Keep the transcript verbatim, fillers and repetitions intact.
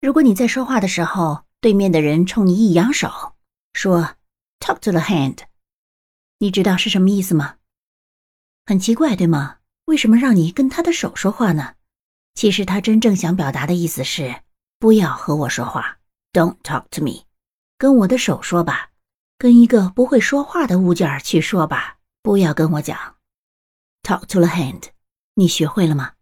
如果你在说话的时候，对面的人冲你一扬手，说 talk to the hand， 你知道是什么意思吗？很奇怪，对吗？为什么让你跟他的手说话呢？其实他真正想表达的意思是，不要和我说话 ，don't talk to me， 跟我的手说吧，跟一个不会说话的物件去说吧，不要跟我讲 talk to the hand， 你学会了吗？